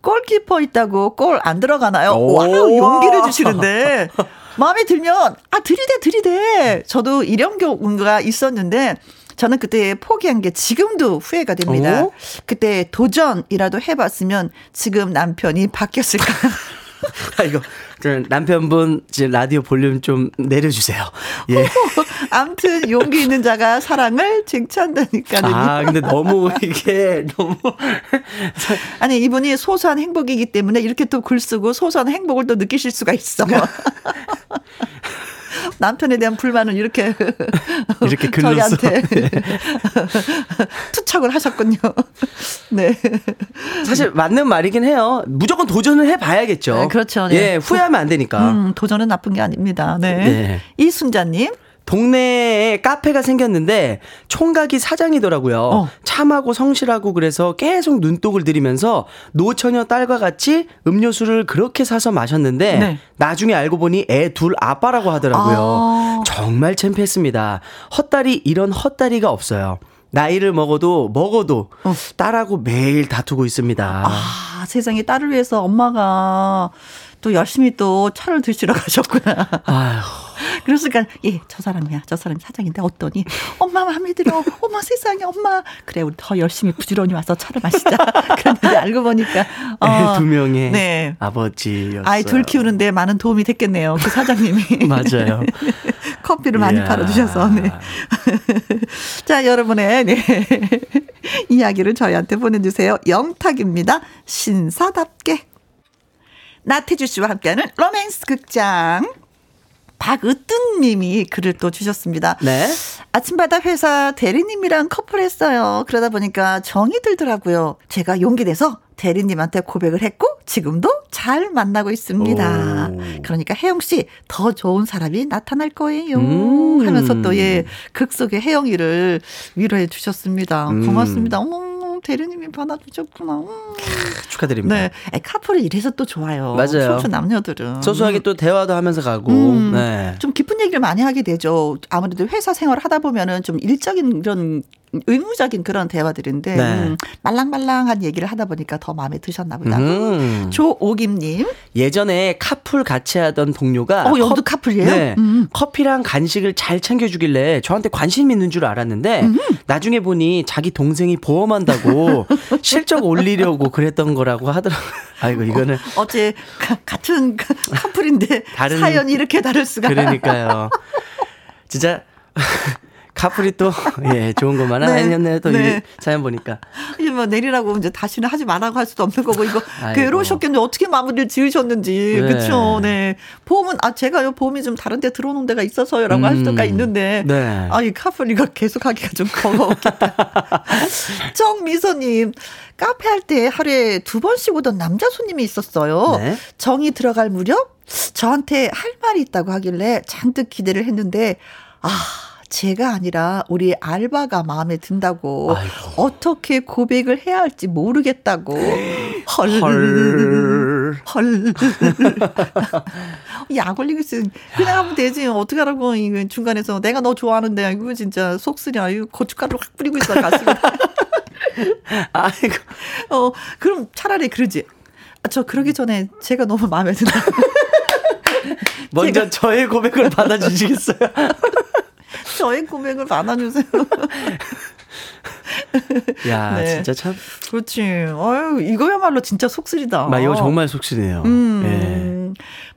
골키퍼 있다고 골 안 들어가나요? 와우, 용기를 주시는데. 마음에 들면, 들이대. 저도 이런 경우가 있었는데, 저는 그때 포기한 게 지금도 후회가 됩니다. 그때 도전이라도 해봤으면 지금 남편이 바뀌었을까. 이거 남편분 지금 라디오 볼륨 좀 내려주세요. 예. 아무튼 용기 있는 자가 사랑을 쟁취한다니까요. 근데 너무 이게 너무 아니 이분이 소소한 행복이기 때문에 이렇게 또 글 쓰고 소소한 행복을 또 느끼실 수가 있어. 남편에 대한 불만은 이렇게 글로 저희한테 투척을 하셨군요. 네. 사실 맞는 말이긴 해요. 무조건 도전을 해봐야겠죠. 네, 그렇죠. 네. 예, 후회하면 안 되니까. 도전은 나쁜 게 아닙니다. 네. 네. 이순자님. 동네에 카페가 생겼는데 총각이 사장이더라고요. 참하고 성실하고 그래서 계속 눈독을 들이면서 노처녀 딸과 같이 음료수를 그렇게 사서 마셨는데 나중에 알고 보니 애 둘 아빠라고 하더라고요. 정말 창피했습니다. 헛다리 이런 헛다리가 없어요. 나이를 먹어도 딸하고 매일 다투고 있습니다. 세상에 딸을 위해서 엄마가 또 열심히 또 차를 드시러 가셨구나. 그러니까 저 사람이야. 저 사람이 사장인데 어떠니? 엄마 마음에 들어. 엄마 세상에 엄마. 그래 우리 더 열심히 부지런히 와서 차를 마시자. 그런데 알고 보니까 두 명의 아버지였어요. 아이 둘 키우는데 많은 도움이 됐겠네요. 그 사장님이. 맞아요. 커피를 많이 팔아주셔서. 네. 자 여러분의 이야기를 저희한테 보내주세요. 영탁입니다. 신사답게. 나태주 씨와 함께하는 로맨스 극장. 박으뜸님이 글을 또 주셨습니다. 네. 아침마다 회사 대리님이랑 커플했어요. 그러다 보니까 정이 들더라고요. 제가 용기 내서 대리님한테 고백을 했고 지금도 잘 만나고 있습니다. 그러니까 혜영 씨 더 좋은 사람이 나타날 거예요. 하면서 또 극 속의 혜영이를 위로해 주셨습니다. 고맙습니다. 대리님이 받아주셨구나. 축하드립니다. 네, 카풀을 이래서 또 좋아요. 맞아요. 소수 남녀들은 소소하게 또 대화도 하면서 가고 좀 깊은 얘기를 많이 하게 되죠. 아무래도 회사 생활 하다 보면은 좀 일적인 이런 의무적인 그런 대화들인데 말랑말랑한 얘기를 하다 보니까 더 마음에 드셨나 보다. 조옥임님. 예전에 카풀 같이 하던 동료가 여기도 카풀이에요? 네. 커피랑 간식을 잘 챙겨주길래 저한테 관심 있는 줄 알았는데 나중에 보니 자기 동생이 보험한다고 실적 올리려고 그랬던 거라고 하더라고요. 아이고 이거는 어째 같은 카풀인데 사연이 이렇게 다를 수가. 그러니까요. 진짜 카프리또 예, 좋은 것만 네. 아니었네요. 또 네. 사연 보니까. 이제 뭐 내리라고 이제 다시는 하지 말라고 할 수도 없는 거고 이거 괴로우셨겠는데 어떻게 마무리를 지으셨는지. 네. 그렇죠. 네. 보험은 아 제가요 보험이 좀 다른 데 들어오는 데가 있어서요라고 할 수가 있는데 네. 아 이 카프리가 계속하기가 좀 버거웠겠다. 정미서님. 카페 할 때 하루에 2번씩 오던 남자 손님이 있었어요. 네. 정이 들어갈 무렵 저한테 할 말이 있다고 하길래 잔뜩 기대를 했는데 아 제가 아니라 우리 알바가 마음에 든다고 아이고. 어떻게 고백을 해야 할지 모르겠다고 헐. 약 올리겠어. 그냥 하면 되지. 어떡하라고 중간에서 내가 너 좋아하는데 이거 진짜 속쓰냐. 이거 고춧가루 확 뿌리고 있어 가슴에. 아이고. 그럼 차라리 그러지. 저 그러기 전에 제가 너무 마음에 드나. 먼저 저의 고백을 받아주시겠어요? 저의 고백을 받아주세요. 야, 네. 진짜 참. 그렇지. 아유, 이거야말로 진짜 속쓰리다. 이거 정말 속쓰리네요. 네.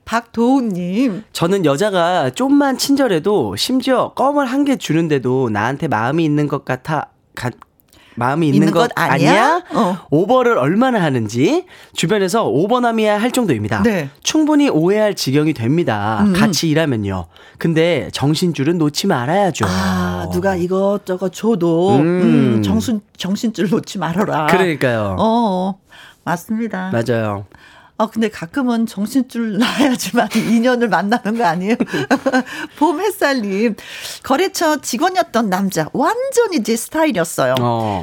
박도훈님. 저는 여자가 좀만 친절해도 심지어 껌을 한 개 주는데도 나한테 마음이 있는 것 같아. 마음이 있는 것 아니야? 오버를 얼마나 하는지 주변에서 오버남이야 할 정도입니다. 네. 충분히 오해할 지경이 됩니다. 같이 일하면요. 근데 정신줄은 놓지 말아야죠. 아, 누가 이것저것 줘도 정신줄 놓지 말아라. 그러니까요. 맞습니다. 맞아요. 근데 가끔은 정신줄 놔야지만 인연을 만나는 거 아니에요? 봄 햇살님. 거래처 직원이었던 남자. 완전히 제 스타일이었어요.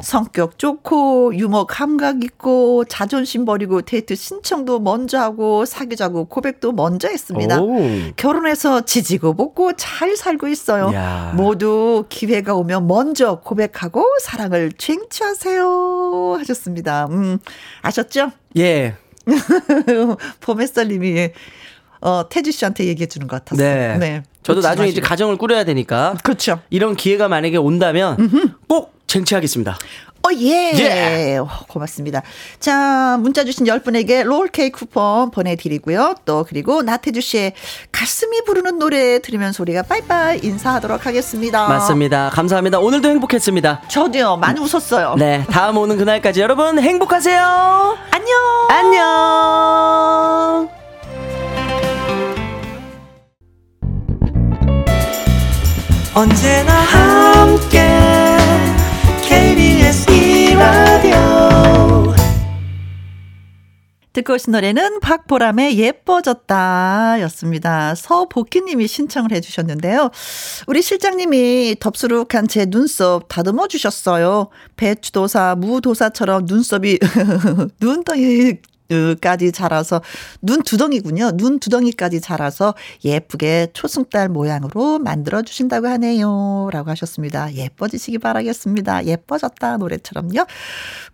성격 좋고 유머 감각 있고 자존심 버리고 데이트 신청도 먼저 하고 사귀자고 고백도 먼저 했습니다. 오. 결혼해서 지지고 볶고 잘 살고 있어요. 야. 모두 기회가 오면 먼저 고백하고 사랑을 쟁취하세요 하셨습니다. 아셨죠? 예. 봄햇살님이 태지 씨한테 얘기해 주는 것 같았어요. 네. 네. 저도 나중에 이제 가정을 꾸려야 되니까. 그렇죠. 이런 기회가 만약에 온다면 꼭 쟁취하겠습니다. 예. 고맙습니다. 자, 문자 주신 10분에게 롤케이크 쿠폰 보내드리고요. 또 그리고 나태주 씨의 가슴이 부르는 노래 들으면서 우리가 빠이빠이 인사하도록 하겠습니다. 맞습니다. 감사합니다. 오늘도 행복했습니다. 저도요. 많이 웃었어요. 네. 다음 오는 그날까지 여러분 행복하세요. 안녕. 안녕. 언제나 함께 KBS 2라디오 듣고 오신 노래는 박보람의 예뻐졌다 였습니다. 서복희님이 신청을 해주셨는데요. 우리 실장님이 덥수룩한 제 눈썹 다듬어 주셨어요. 배추도사, 무도사처럼 눈썹이 눈덩이 까지 자라서 눈두덩이군요. 눈두덩이까지 자라서 예쁘게 초승달 모양으로 만들어주신다고 하네요 라고 하셨습니다. 예뻐지시기 바라겠습니다. 예뻐졌다 노래처럼요.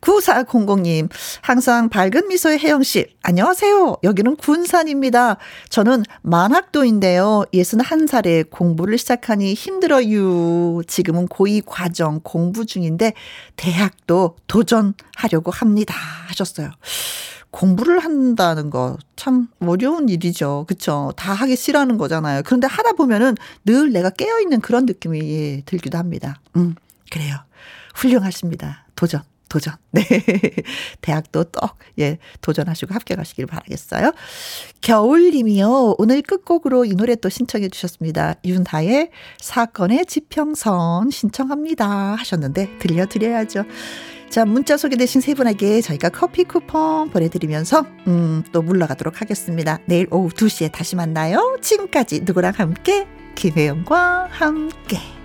9400님 항상 밝은 미소의 혜영씨 안녕하세요. 여기는 군산입니다. 저는 만학도인데요 61살에 공부를 시작하니 힘들어요. 지금은 고2 과정 공부 중인데 대학도 도전하려고 합니다 하셨어요. 공부를 한다는 거 참 어려운 일이죠. 그렇죠? 다 하기 싫어하는 거잖아요. 그런데 하다 보면은 늘 내가 깨어있는 그런 느낌이 들기도 합니다. 그래요. 훌륭하십니다. 도전. 네. 대학도 떡, 예, 도전하시고 합격하시길 바라겠어요. 겨울님이요. 오늘 끝곡으로 이 노래 또 신청해 주셨습니다. 윤하의 사건의 지평선 신청합니다. 하셨는데 들려드려야죠. 자, 문자 소개되신 세 분에게 저희가 커피 쿠폰 보내드리면서 또 물러가도록 하겠습니다. 내일 오후 2시에 다시 만나요. 지금까지 누구랑 함께 김혜영과 함께.